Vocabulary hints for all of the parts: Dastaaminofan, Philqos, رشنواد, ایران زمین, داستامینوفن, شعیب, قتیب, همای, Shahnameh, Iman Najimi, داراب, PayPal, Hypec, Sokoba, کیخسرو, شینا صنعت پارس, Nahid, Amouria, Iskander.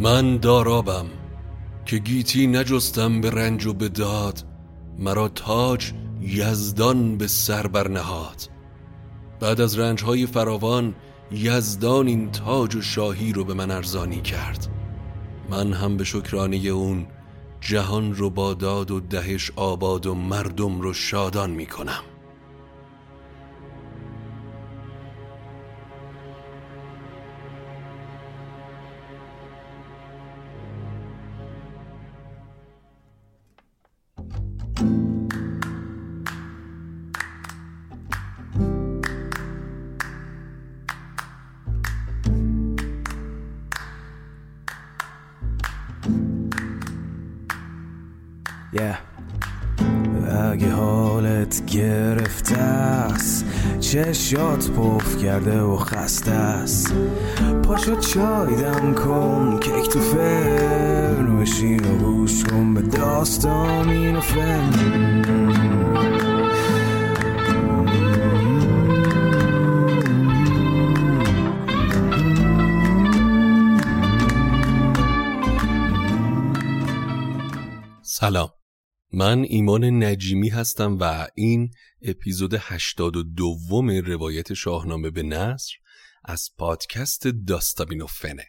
من دارابم که گیتی نجستم به رنج و به داد، مرا تاج یزدان به سر برنهاد. بعد از رنجهای فراوان یزدان این تاج و شاهی رو به من ارزانی کرد. من هم به شکرانه اون جهان رو با داد و دهش آباد و مردم رو شادان می کنم. اگه حالت گرفته است، چشات پف کرده و خسته است، پاشو چای دم کن، کیک تو فرن بشین و گوش کن به داستامینوفن. سلام، من ایمان نجیمی هستم و این اپیزود 82 روایت شاهنامه به نثر از پادکست داستامینوفنه.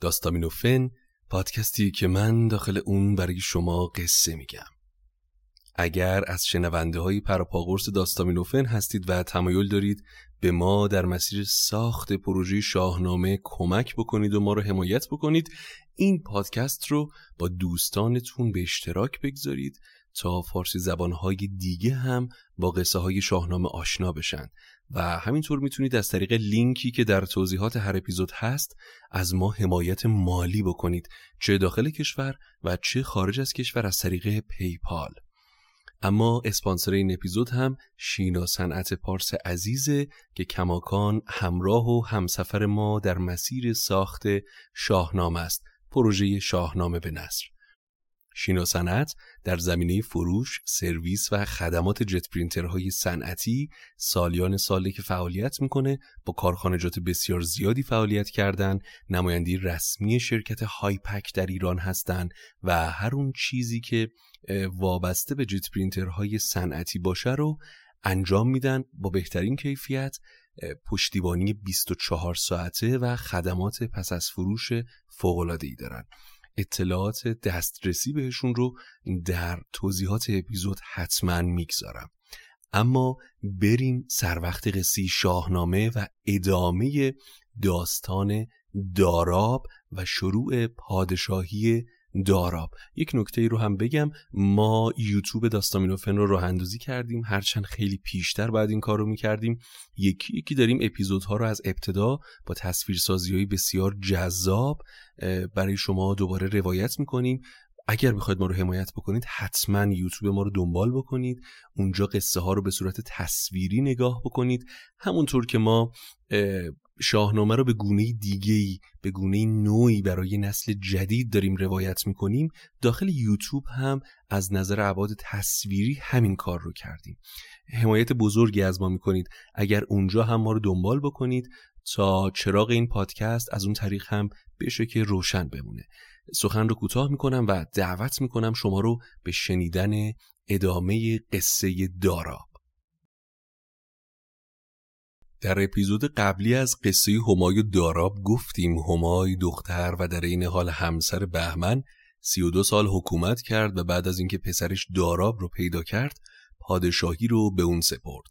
داستامینوفن پادکستی که من داخل اون برای شما قصه میگم. اگر از شنونده های پرپاقرص داستامینوفن هستید و تمایل دارید به ما در مسیر ساخت پروژه شاهنامه کمک بکنید و ما رو حمایت بکنید، این پادکست رو با دوستانتون به اشتراک بگذارید تا فارسی زبانهای دیگه هم با قصه های شاهنامه آشنا بشن و همینطور میتونید از طریق لینکی که در توضیحات هر اپیزود هست از ما حمایت مالی بکنید، چه داخل کشور و چه خارج از کشور، از طریق پیپال. اما اسپانسر این اپیزود هم شینا صنعت پارس عزیزه که کماکان همراه و همسفر ما در مسیر ساخت شاهنامه است، پروژه شاهنامه به نثر. شینا صنعت در زمینه فروش، سرویس و خدمات جت پرینترهای صنعتی سالیان سالی که فعالیت میکنه. با کارخانجات بسیار زیادی فعالیت کردن، نماینده رسمی شرکت هایپک در ایران هستن و هر اون چیزی که وابسته به جت پرینترهای صنعتی باشه رو انجام میدن با بهترین کیفیت، پشتیبانی 24 ساعته و خدمات پس از فروش فوق‌العاده‌ای دارن. اطلاعات دسترسی بهشون رو در توضیحات اپیزود حتما میگذارم. اما بریم سر وقت قصه شاهنامه و ادامه داستان داراب و شروع پادشاهی داراب. یک نکته ای رو هم بگم، ما یوتیوب داستامینوفن رو راه اندازی کردیم، هرچند خیلی پیشتر بعد این کار رو میکردیم. یکی یکی داریم اپیزودها رو از ابتدا با تصویرسازی های بسیار جذاب برای شما دوباره روایت میکنیم. اگر میخواید ما رو حمایت بکنید حتما یوتیوب ما رو دنبال بکنید، اونجا قصه ها رو به صورت تصویری نگاه بکنید، همونطور که ما شاهنامه رو به گونه دیگه‌ای، به گونه نوعی برای نسل جدید داریم روایت میکنیم، داخل یوتیوب هم از نظر ابعاد تصویری همین کار رو کردیم. حمایت بزرگی از ما میکنید اگر اونجا هم ما رو دنبال بکنید تا چراغ این پادکست از اون طریق هم بشه که روشن بمونه. سخن رو کوتاه میکنم و دعوت میکنم شما رو به شنیدن ادامه قصه داراب. در اپیزود قبلی از قصه همای داراب گفتیم همای دختر و در این حال همسر بهمن 32 سال حکومت کرد و بعد از اینکه پسرش داراب رو پیدا کرد پادشاهی رو به اون سپرد.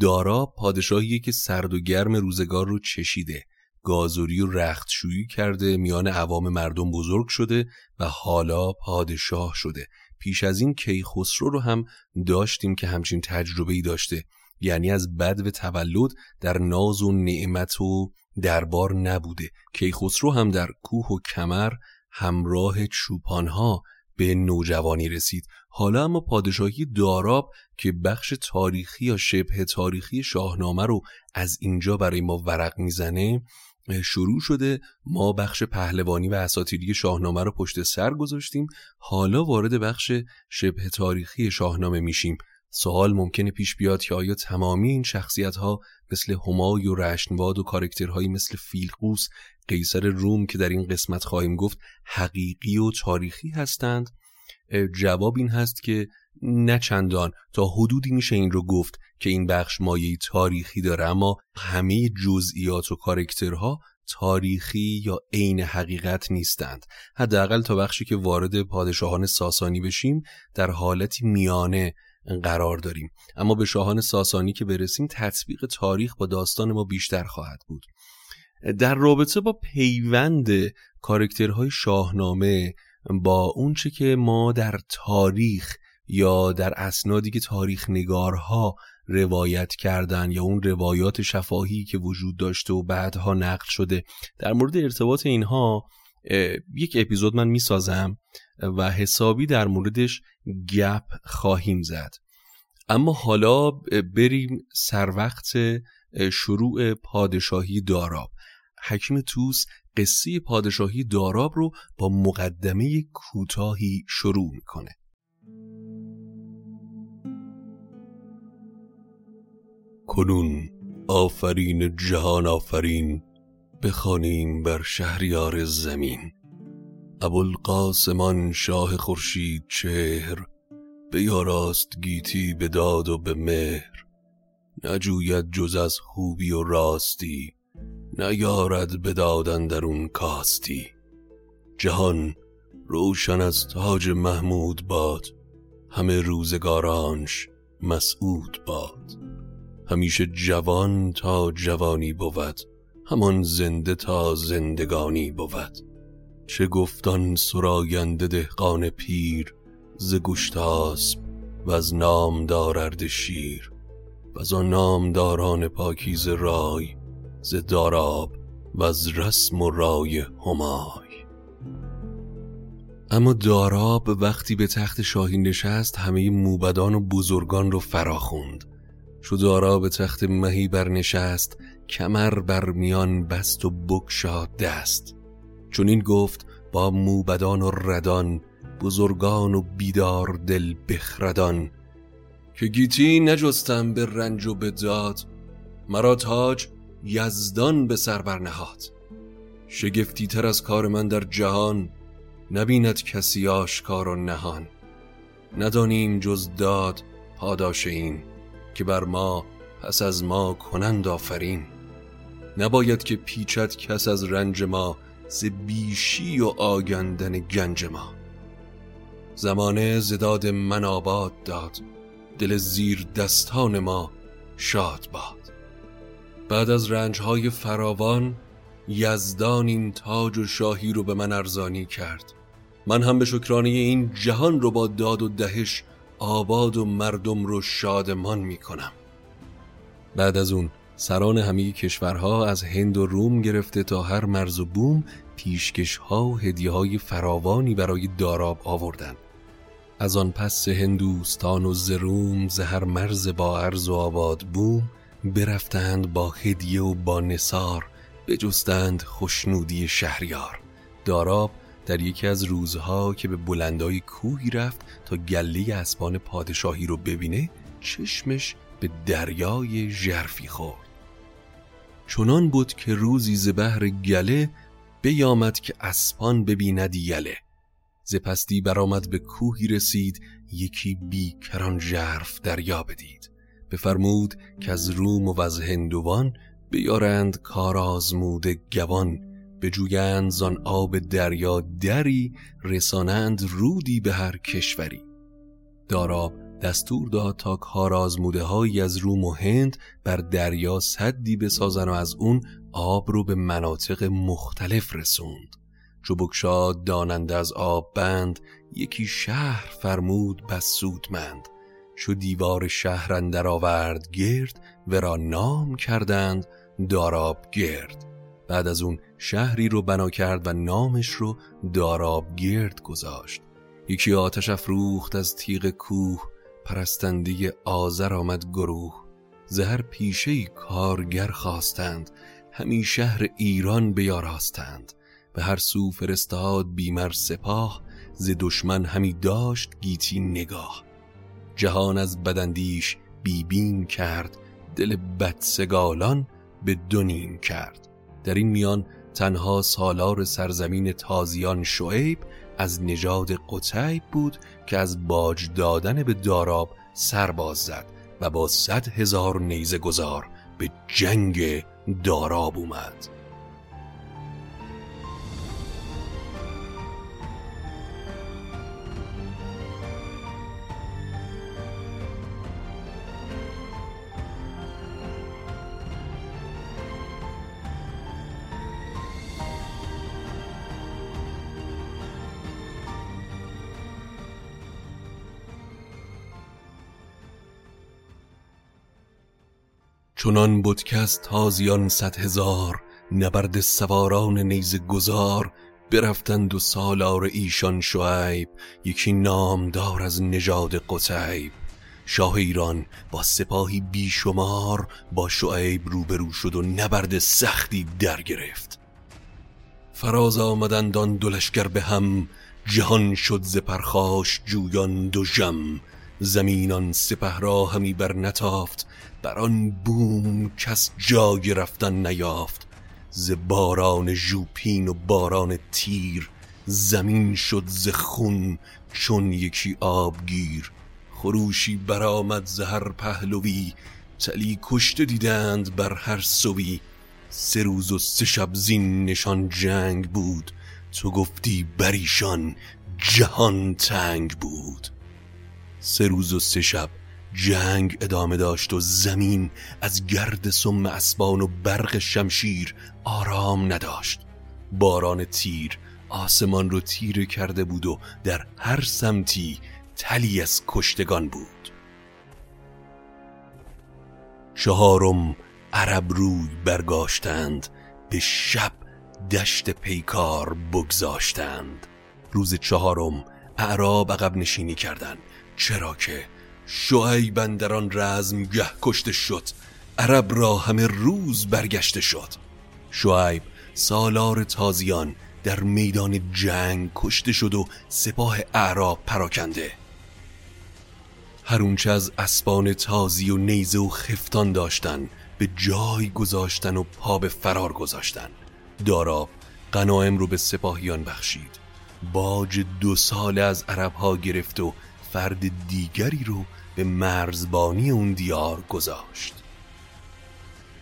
داراب پادشاهیه که سرد و گرم روزگار رو چشیده، گازوری و رختشویی کرده، میان عوام مردم بزرگ شده و حالا پادشاه شده. پیش از این کیخسرو رو هم داشتیم که همچین تجربه‌ای داشته، یعنی از بدو تولد در ناز و نعمت و دربار نبوده. کیخسرو هم در کوه و کمر همراه چوپانها به نوجوانی رسید. حالا اما پادشاهی داراب که بخش تاریخی یا شبه تاریخی شاهنامه رو از اینجا برای ما ورق میزنه شروع شده. ما بخش پهلوانی و اساطیری شاهنامه رو پشت سر گذاشتیم، حالا وارد بخش شبه تاریخی شاهنامه میشیم. سوال ممکنه پیش بیاد که آیا تمامی این شخصیت‌ها مثل همای و رشنواد و کاراکترهایی مثل فیلقوس، قیصر روم که در این قسمت خواهیم گفت، حقیقی و تاریخی هستند؟ جواب این هست که نه چندان، تا حدودی میشه این رو گفت که این بخش مایه تاریخی داره، اما همه جزئیات و کاراکترها تاریخی یا عین حقیقت نیستند. حداقل تا بخشی که وارد پادشاهان ساسانی بشیم در حالتی میانه قرار داریم، اما به شاهان ساسانی که برسیم تطبیق تاریخ با داستان ما بیشتر خواهد بود. در رابطه با پیوند کاراکترهای شاهنامه با اون چه که ما در تاریخ یا در اسنادی که تاریخ نگارها روایت کردن یا اون روایات شفاهی که وجود داشته و بعدها نقل شده، در مورد ارتباط اینها یک اپیزود من میسازم و حسابی در موردش گپ خواهیم زد. اما حالا بریم سر وقت شروع پادشاهی داراب. حکیم توس قصه پادشاهی داراب رو با مقدمه کوتاهی شروع میکنه. کنون آفرین جهان آفرین بخوانیم بر شهریار زمین، ابوالقاسمان شاه خورشید چهر به یاراست گیتی به داد و به مهر، نجوید جز از خوبی و راستی نیارد به دادن در اون کاستی، جهان روشن از تاج محمود باد همه روزگارانش مسعود باد، همیشه جوان تا جوانی بود همان زنده تا زندگانی بود، چه گفتان سراینده دهقان پیر ز گوشتاسب و از نامدار اردشیر و از آن نامداران پاکیز رای ز داراب و از رسم و رای همای. اما داراب وقتی به تخت شاهی نشست همه موبدان و بزرگان رو فراخوند. چو داراب تخت مهی برنشست کمر بر میان بست و بگشاد دست، چون این گفت با موبدان و ردان بزرگان و بیدار دل بخردان، که گیتی نجستم به رنج و به داد مرا تاج یزدان به سر برنهاد، شگفتی تر از کار من در جهان نبیند کسی آشکار و نهان، ندانیم جز داد پاداش این که بر ما پس از ما کنند آفرین، نباید که پیچد کس از رنج ما ز بیشی و آگندن گنج ما، زمانه زداد من آباد داد دل زیر دستان ما شاد باد، بعد از رنجهای فراوان یزدان این تاج و شاهی رو به من ارزانی کرد، من هم به شکرانه این جهان رو با داد و دهش آباد و مردم رو شادمان می کنم. بعد از اون سران همه کشورها از هند و روم گرفته تا هر مرز و بوم پیشکش‌ها و هدیه‌های فراوانی برای داراب آوردند. از آن پس هندوستان و زروم زهر مرز با عرض و آباد بوم برفتند با هدیه و با نثار بجستند خوشنودی شهریار. داراب در یکی از روزها که به بلندای کوهی رفت تا گله اسبان پادشاهی رو ببینه، چشمش به دریای ژرفی خورد. چنان بود که روزی ز بهر گله بیامد که اسبان ببیند یله. ز پستی برآمد به کوهی رسید، یکی بی کران ژرف دریا بدید. بفرمود که از روم و از هندوان بیارند کار آزموده گوان. بجویند زان آب دریا دری، رسانند رودی به هر کشوری. داراب دستور داد تا کارآزموده هایی از روم و هند بر دریا سدی بسازن و از اون آب رو به مناطق مختلف رسوند. چو بگشاد داننده از آب بند، یکی شهر فرمود بس سودمند. چو دیوار شهر اندر آورد گرد، ورا نام کردند داراب گرد. بعد از اون شهری رو بنا کرد و نامش رو داراب گرد گذاشت. یکی آتش افروخت از تیغ کوه، پرستنده آذر آمد گروه. ز هر پیشه کارگر خواستند، همی شهر ایران بیاراستند. به هر سو فرستاد بیمر سپاه، ز دشمن همی داشت گیتی نگاه. جهان از بداندیش بیبین کرد، دل بدسگالان به دونیم کرد. در این میان تنها سالار سرزمین تازیان شعیب از نژاد قتیب بود که از باج دادن به داراب سر باز زد و با 100,000 نیزه گذار به جنگ داراب اومد. چنان بود که از تازیان 100,000 نبرد سواران نیزه گذار برفتند و سالار ایشان شعیب. یکی نامدار از نژاد قتیب، شاه ایران با سپاهی بیشمار با شعیب روبرو شد و نبرد سختی در گرفت. فراز آمدند آن دو لشکر به هم، جهان شد ز پرخاش جویان دو ژم. زمینان سپه را همی بر نتافت، بر آن بوم کس جای رفتن نیافت. ز باران ژوپین و باران تیر، زمین شد ز خون چون یکی آبگیر. خروشی برآمد ز هر پهلوی، تلی کشته دیدند بر هر سوی. 3 روز و 3 شب زین نشان جنگ بود، تو گفتی بر ایشان جهان تنگ بود. 3 روز و 3 شب جنگ ادامه داشت و زمین از گرد سم اسبان و برق شمشیر آرام نداشت. باران تیر آسمان رو تیره کرده بود و در هر سمتی تلی از کشتگان بود. 4 عرب روی برگاشتند، به شب دشت پیکار بگذاشتند. روز 4 اعراب عقب نشینی کردند، چرا که شعیب اندران رزمگه کشته شد، عرب را همه روز برگشته شد. شعیب سالار تازیان در میدان جنگ کشته شد و سپاه اعراب پراکنده. هر اونچه از اسبان تازی و نیزه و خفتان داشتن به جای گذاشتن و پا به فرار گذاشتن. داراب غنایم رو به سپاهیان بخشید، باج 2 ساله از عربها گرفت و فرد دیگری رو به مرزبانی اون دیار گذاشت.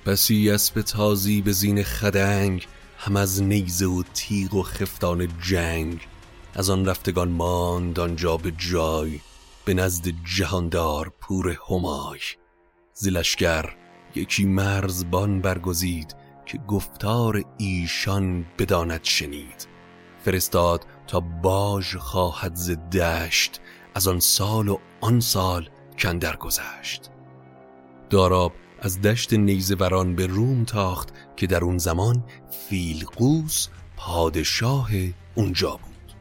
بسی اسب تازی به زین خدنگ، هم از نیزه و تیغ و خفتان جنگ. از آن رفتگان ماند آنجا به جای، به نزد جهاندار پور همای. ز لشکر یکی مرزبان برگزید، که گفتار ایشان بداند شنید. فرستاد تا باج خواهد ز دشت، از آن سال و آن سال کندر گذشت. داراب از دشت نیزوران به روم تاخت که در اون زمان فیلقوس پادشاه اونجا بود.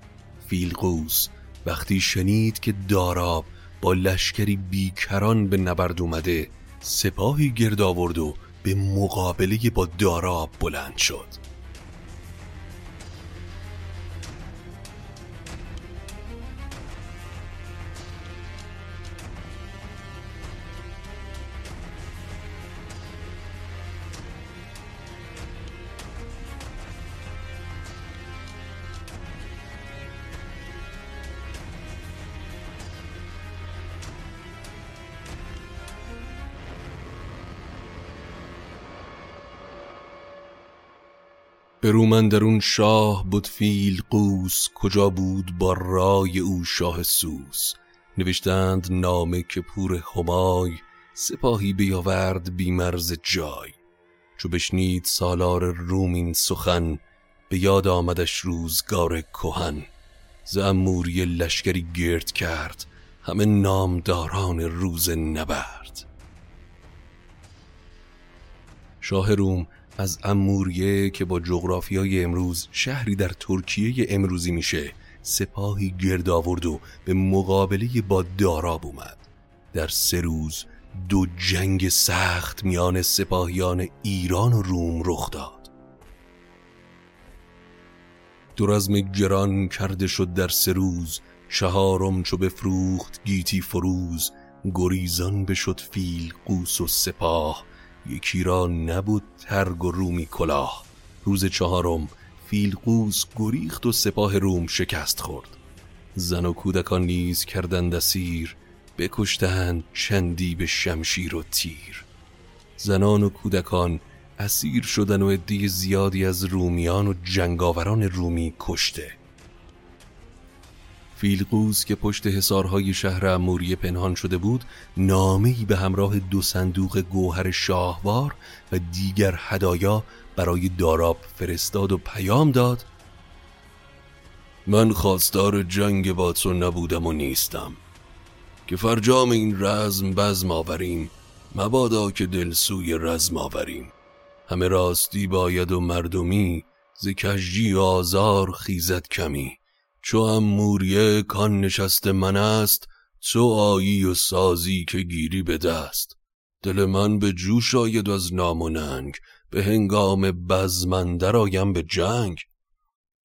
فیلقوس وقتی شنید که داراب با لشکری بیکران به نبرد اومده، سپاهی گرد آورد و به مقابله با داراب بلند شد. برومندرون شاه بود فیلقوس، کجا بود با رای او شاه سوس. نوشتند نامه که پور همای، سپاهی بیاورد بی مرز جای. چو بشنید سالار روم این سخن، به یاد آمدش روزگار کهن. ز اموری لشکری گرد کرد، همه نامداران روز نبرد. شاه روم از اموریه که با جغرافیای امروز شهری در ترکیه امروزی میشه، سپاهی گرد آورد و به مقابله با داراب اومد. در 3 روز 2 جنگ سخت میان سپاهیان ایران و روم رخ داد. درزم گران کرده شد در 3 روز، 4م چو بفروخت گیتی فروز. گریزان بشد فیلقوس و سپاه، یکی را نبود ترگ و رومی کلاه. روز 4م فیلقوس گریخت و سپاه روم شکست خورد. زن و کودکان نیز کردند اسیر، بکشتند چندی به شمشیر و تیر. زنان و کودکان اسیر شدن و عده زیادی از رومیان و جنگاوران رومی کشته. فیلقوس که پشت حصارهای شهر اموریه پنهان شده بود، نامه‌ای به همراه 2 صندوق گوهر شاهوار و دیگر هدایا برای داراب فرستاد و پیام داد: من خواستار جنگ با تو نبودم و نیستم، که فرجام این رزم بزم آوریم، مبادا که دل سوی رزم آوریم. همه راستی باید و مردمی، ز کژی آزار خیزد کمی. چو اموریه کان نشست من است، تو آیی و سازی که گیری به دست. دل من به جوش آید از نام و ننگ، به هنگام بزمندر آیم به جنگ.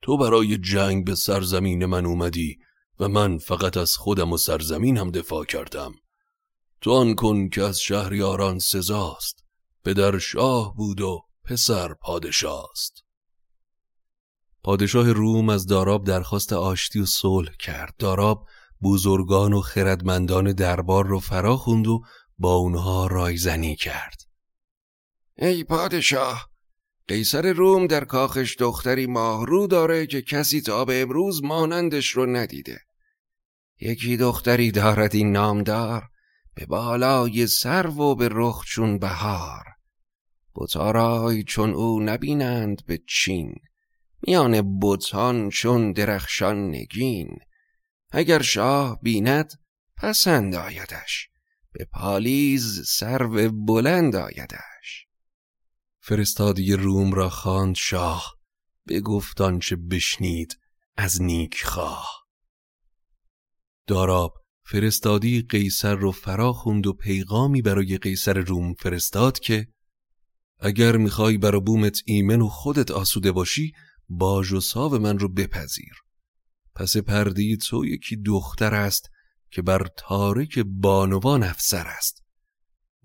تو برای جنگ به سرزمین من اومدی، و من فقط از خودم و سرزمین هم دفاع کردم. تو آن کن که از شهریاران سزاست، پدر شاه بود و پسر پادشاست. پادشاه روم از داراب درخواست آشتی و صلح کرد. داراب بزرگان و خردمندان دربار رو فرا خوند و با اونها رایزنی کرد. ای پادشاه، قیصر روم در کاخش دختری ماهرو داره که کسی تا به امروز مانندش رو ندیده. یکی دختری دارد این نامدار، به بالای سرو و به رخ چون بهار. بتارای چون او نبینند به چین، میان بتان چون درخشان نگین. اگر شاه بیند پسند آیدش، به پالیز سرو بلند آیدش. فرستادی روم را خواند شاه، بگفت آنچه بشنید از نیک خواه. داراب فرستادی قیصر را فرا خواند و پیغامی برای قیصر روم فرستاد که اگر میخوای برا بومت ایمن و خودت آسوده باشی، باج و ساو من رو بپذیر. پس پردی تو یکی دختر است، که بر تارک بانوان افسر است.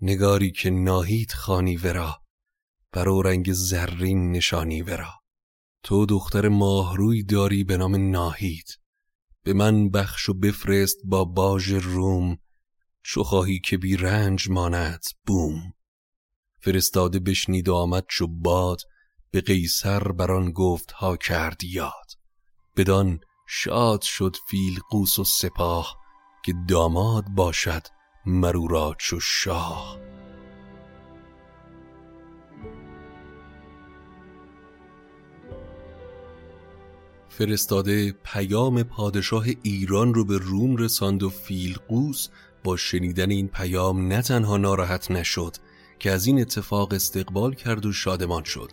نگاری که ناهید خانی ورا، بر او رنگ زرین نشانی ورا. تو دختر ماهروی داری به نام ناهید، به من بخش و بفرست با باج روم. چو خواهی که بی رنج ماند بوم. فرستاده بشنید و آمد چو باد، به قیصر بران گفت ها کرد یاد. بدان شاد شد فیلقوس و سپاه، که داماد باشد مرو را چو شاه. فرستاده پیام پادشاه ایران رو به روم رساند و فیلقوس با شنیدن این پیام نه تنها ناراحت نشد، که از این اتفاق استقبال کرد و شادمان شد.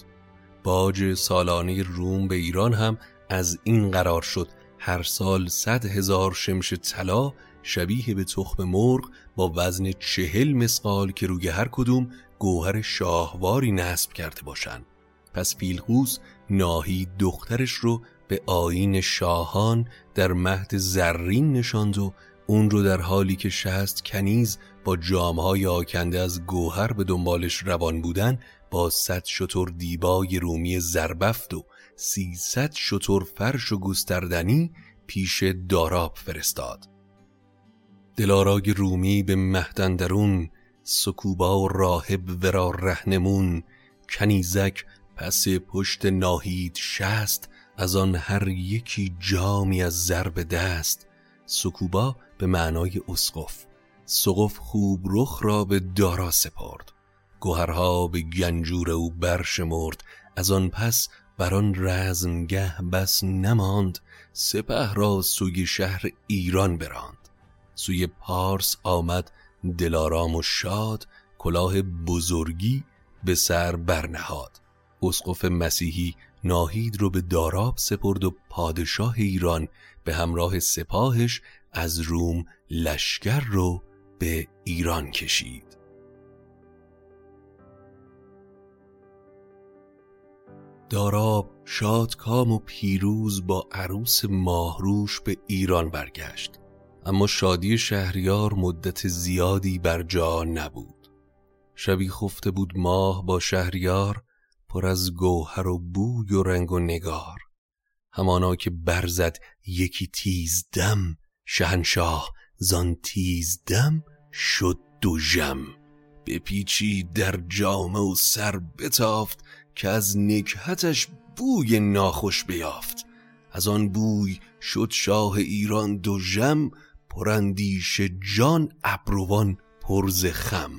باج سالانه روم به ایران هم از این قرار شد. هر سال 100,000 شمش طلا شبیه به تخم مرغ با وزن 40 مثقال که روی هر کدوم گوهر شاهواری نصب کرده باشند. پس فیلقوس ناهید دخترش رو به آیین شاهان در مهد زرین نشاند و اون رو در حالی که شست کنیز با جامهای آکنده از گوهر به دنبالش روان بودن، با 100 شتر دیبای رومی زربفت و 300 شتر فرش و گستردنی پیش داراب فرستاد. دلارای رومی به مهد اندرون، سکوبا و راهب ورا رهنمون. کنیزک پس پشت ناهید شست، از آن هر یکی جامی از زر به دست. سکوبا به معنای اسقف. سقف خوب رخ را به دارا سپرد، گوهرها به گنجور او برشمرد. از آن پس بران رزمگه بس نماند، سپه را سوی شهر ایران براند. سوی پارس آمد دلارام و شاد، کلاه بزرگی به سر برنهاد. اسقف مسیحی ناهید رو به داراب سپرد و پادشاه ایران به همراه سپاهش از روم لشکر رو به ایران کشید. داراب شادکام و پیروز با عروس ماهروش به ایران برگشت، اما شادی شهریار مدت زیادی بر جا نبود. شبی خفته بود ماه با شهریار، پر از گوهر و بوی و رنگ و نگار. همانا که برزد یکی تیز دم، شهنشاه زان تیز دم شد دو ژم. بپیچید در جامه و سر بتافت، که از نکهتش بوی ناخوش بیافت. از آن بوی شد شاه ایران دو ژم، پرندیش جان ابروان پرز خم.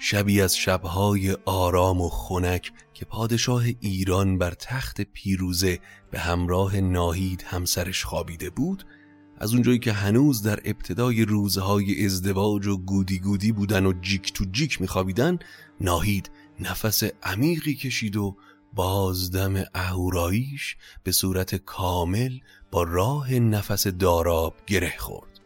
شبی از شبهای آرام و خنک که پادشاه ایران بر تخت پیروزه به همراه ناهید همسرش خوابیده بود، از اونجایی که هنوز در ابتدای روزهای ازدواج و گودی گودی بودن و جیک تو جیک میخوابیدن، ناهید نفس عمیقی کشید و بازدم اهوراییش به صورت کامل با راه نفس داراب گره خورد.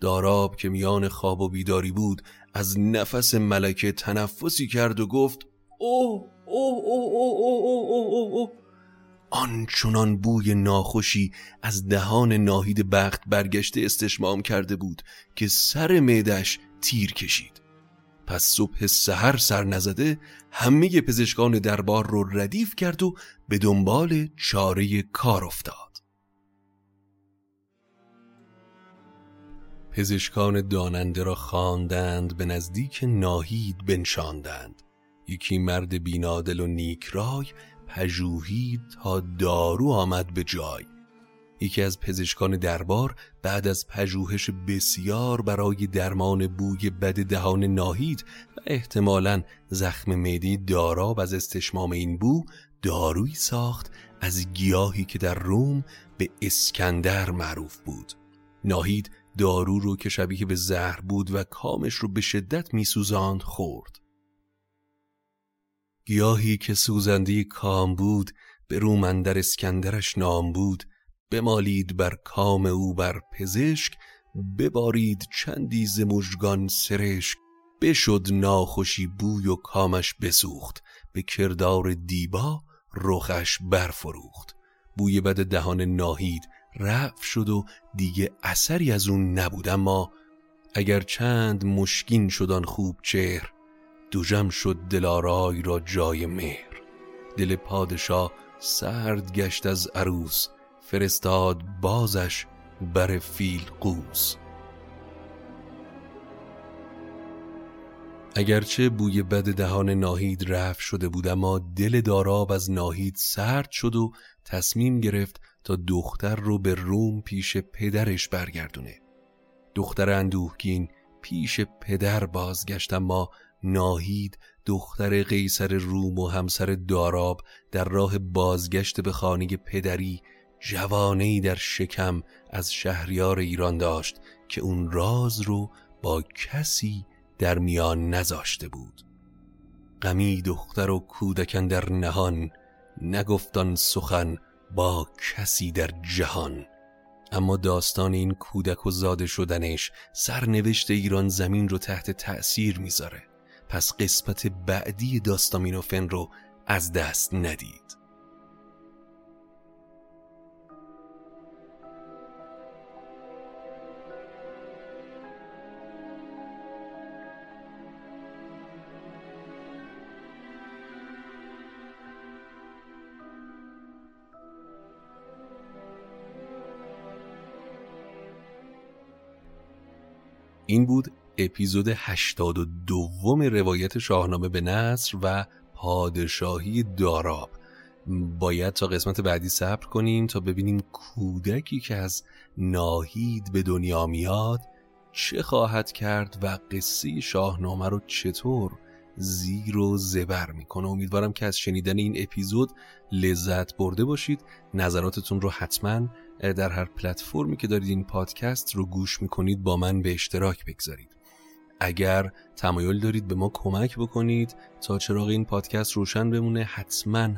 داراب که میان خواب و بیداری بود، از نفس ملکه تنفسی کرد و گفت اوه اوه اوه اوه اوه اوه اوه. آنچنان بوی ناخوشی از دهان ناهید بخت برگشته استشمام کرده بود که سر معده‌اش تیر کشید. پس صبح سحر سر نزده همه پزشکان دربار رو ردیف کرد و به دنبال چاره کار افتاد. پزشکان داننده را خواندند، به نزدیک ناهید بنشاندند. یکی مرد بینادل و نیکرای پژوهید تا دارو آمد به جای. یکی از پزشکان دربار بعد از پژوهش بسیار برای درمان بوی بد دهان ناهید و احتمالاً زخم معده داراب از استشمام این بو، دارویی ساخت از گیاهی که در روم به اسکندر معروف بود. ناهید دارو رو که شبیه به زهر بود و کامش رو به شدت میسوزاند خورد. گیاهی که سوزنده کام بود، به روم اندر اسکندرش نام بود. بمالید بر کام او بر پزشک، ببارید چندی ز مژگان سرشک. بشد ناخوشی بوی و کامش بسوخت، به کردار دیبا رخش برفروخت. بوی بد دهان ناهید رفع شد و دیگه اثری از اون نبود، اما اگر چند مشکین شدان خوب چهر. دو ژم شد دلارای را جای مهر، دل پادشاه سرد گشت از عروس. فرستاد بازش بر فیلقوس. اگرچه بوی بد دهان ناهید رفع شده بود، اما دل داراب از ناهید سرد شد و تصمیم گرفت تا دختر رو به روم پیش پدرش برگردونه. دختر اندوهگین پیش پدر بازگشت، اما ناهید دختر قیصر روم و همسر داراب در راه بازگشت به خانه پدری جوانه‌ای در شکم از شهریار ایران داشت که اون راز رو با کسی در میان نذاشته بود. غمی دختر و کودکن در نهان، نگفتان سخن با کسی در جهان. اما داستان این کودک و زاده شدنش سرنوشت ایران زمین رو تحت تأثیر میذاره. پس قسمت بعدی داستامینوفن رو از دست ندید. این بود اپیزود 82 روایت شاهنامه به نثر و پادشاهی داراب. باید تا قسمت بعدی صبر کنیم تا ببینیم کودکی که از ناهید به دنیا میاد چه خواهد کرد و قصه شاهنامه رو چطور زیر و زبر میکنه. امیدوارم که از شنیدن این اپیزود لذت برده باشید. نظراتتون رو حتما در هر پلتفرمی که دارید این پادکست رو گوش میکنید با من به اشتراک بگذارید. اگر تمایل دارید به ما کمک بکنید تا چراغ این پادکست روشن بمونه، حتما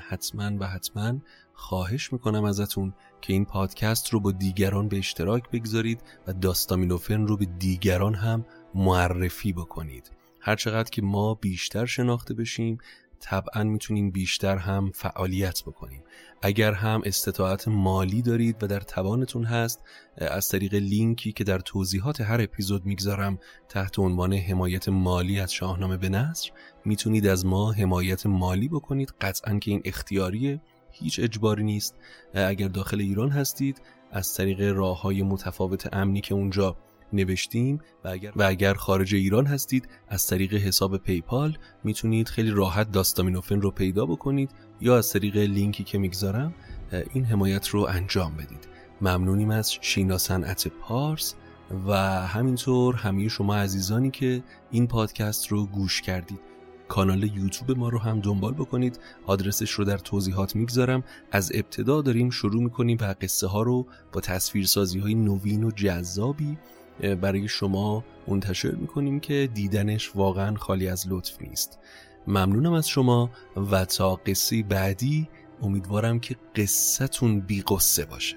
خواهش میکنم ازتون که این پادکست رو با دیگران به اشتراک بگذارید و داستامینوفن رو به دیگران هم معرفی بکنید. هرچقدر که ما بیشتر شناخته بشیم طبعا میتونیم بیشتر هم فعالیت بکنیم. اگر هم استطاعت مالی دارید و در توانتون هست، از طریق لینکی که در توضیحات هر اپیزود میگذارم تحت عنوان حمایت مالی از شاهنامه به نثر میتونید از ما حمایت مالی بکنید. قطعا که این اختیاریه، هیچ اجباری نیست. اگر داخل ایران هستید از طریق راه‌های متفاوت امنی که اونجا نوشتیم و اگر خارج ایران هستید از طریق حساب پیپال میتونید خیلی راحت داستامینوفن رو پیدا بکنید یا از طریق لینکی که میگذارم این حمایت رو انجام بدید. ممنونیم از شینا صنعت پارس و همینطور همه شما عزیزانی که این پادکست رو گوش کردید. کانال یوتیوب ما رو هم دنبال بکنید، آدرسش رو در توضیحات میگذارم. از ابتدا داریم شروع میکنیم و قصه ها رو با تصویرسازی های نوین و جذابی برای شما منتشر میکنیم که دیدنش واقعا خالی از لطف نیست. ممنونم از شما و تا قصه بعدی امیدوارم که قصه‌تون بی قصه باشه.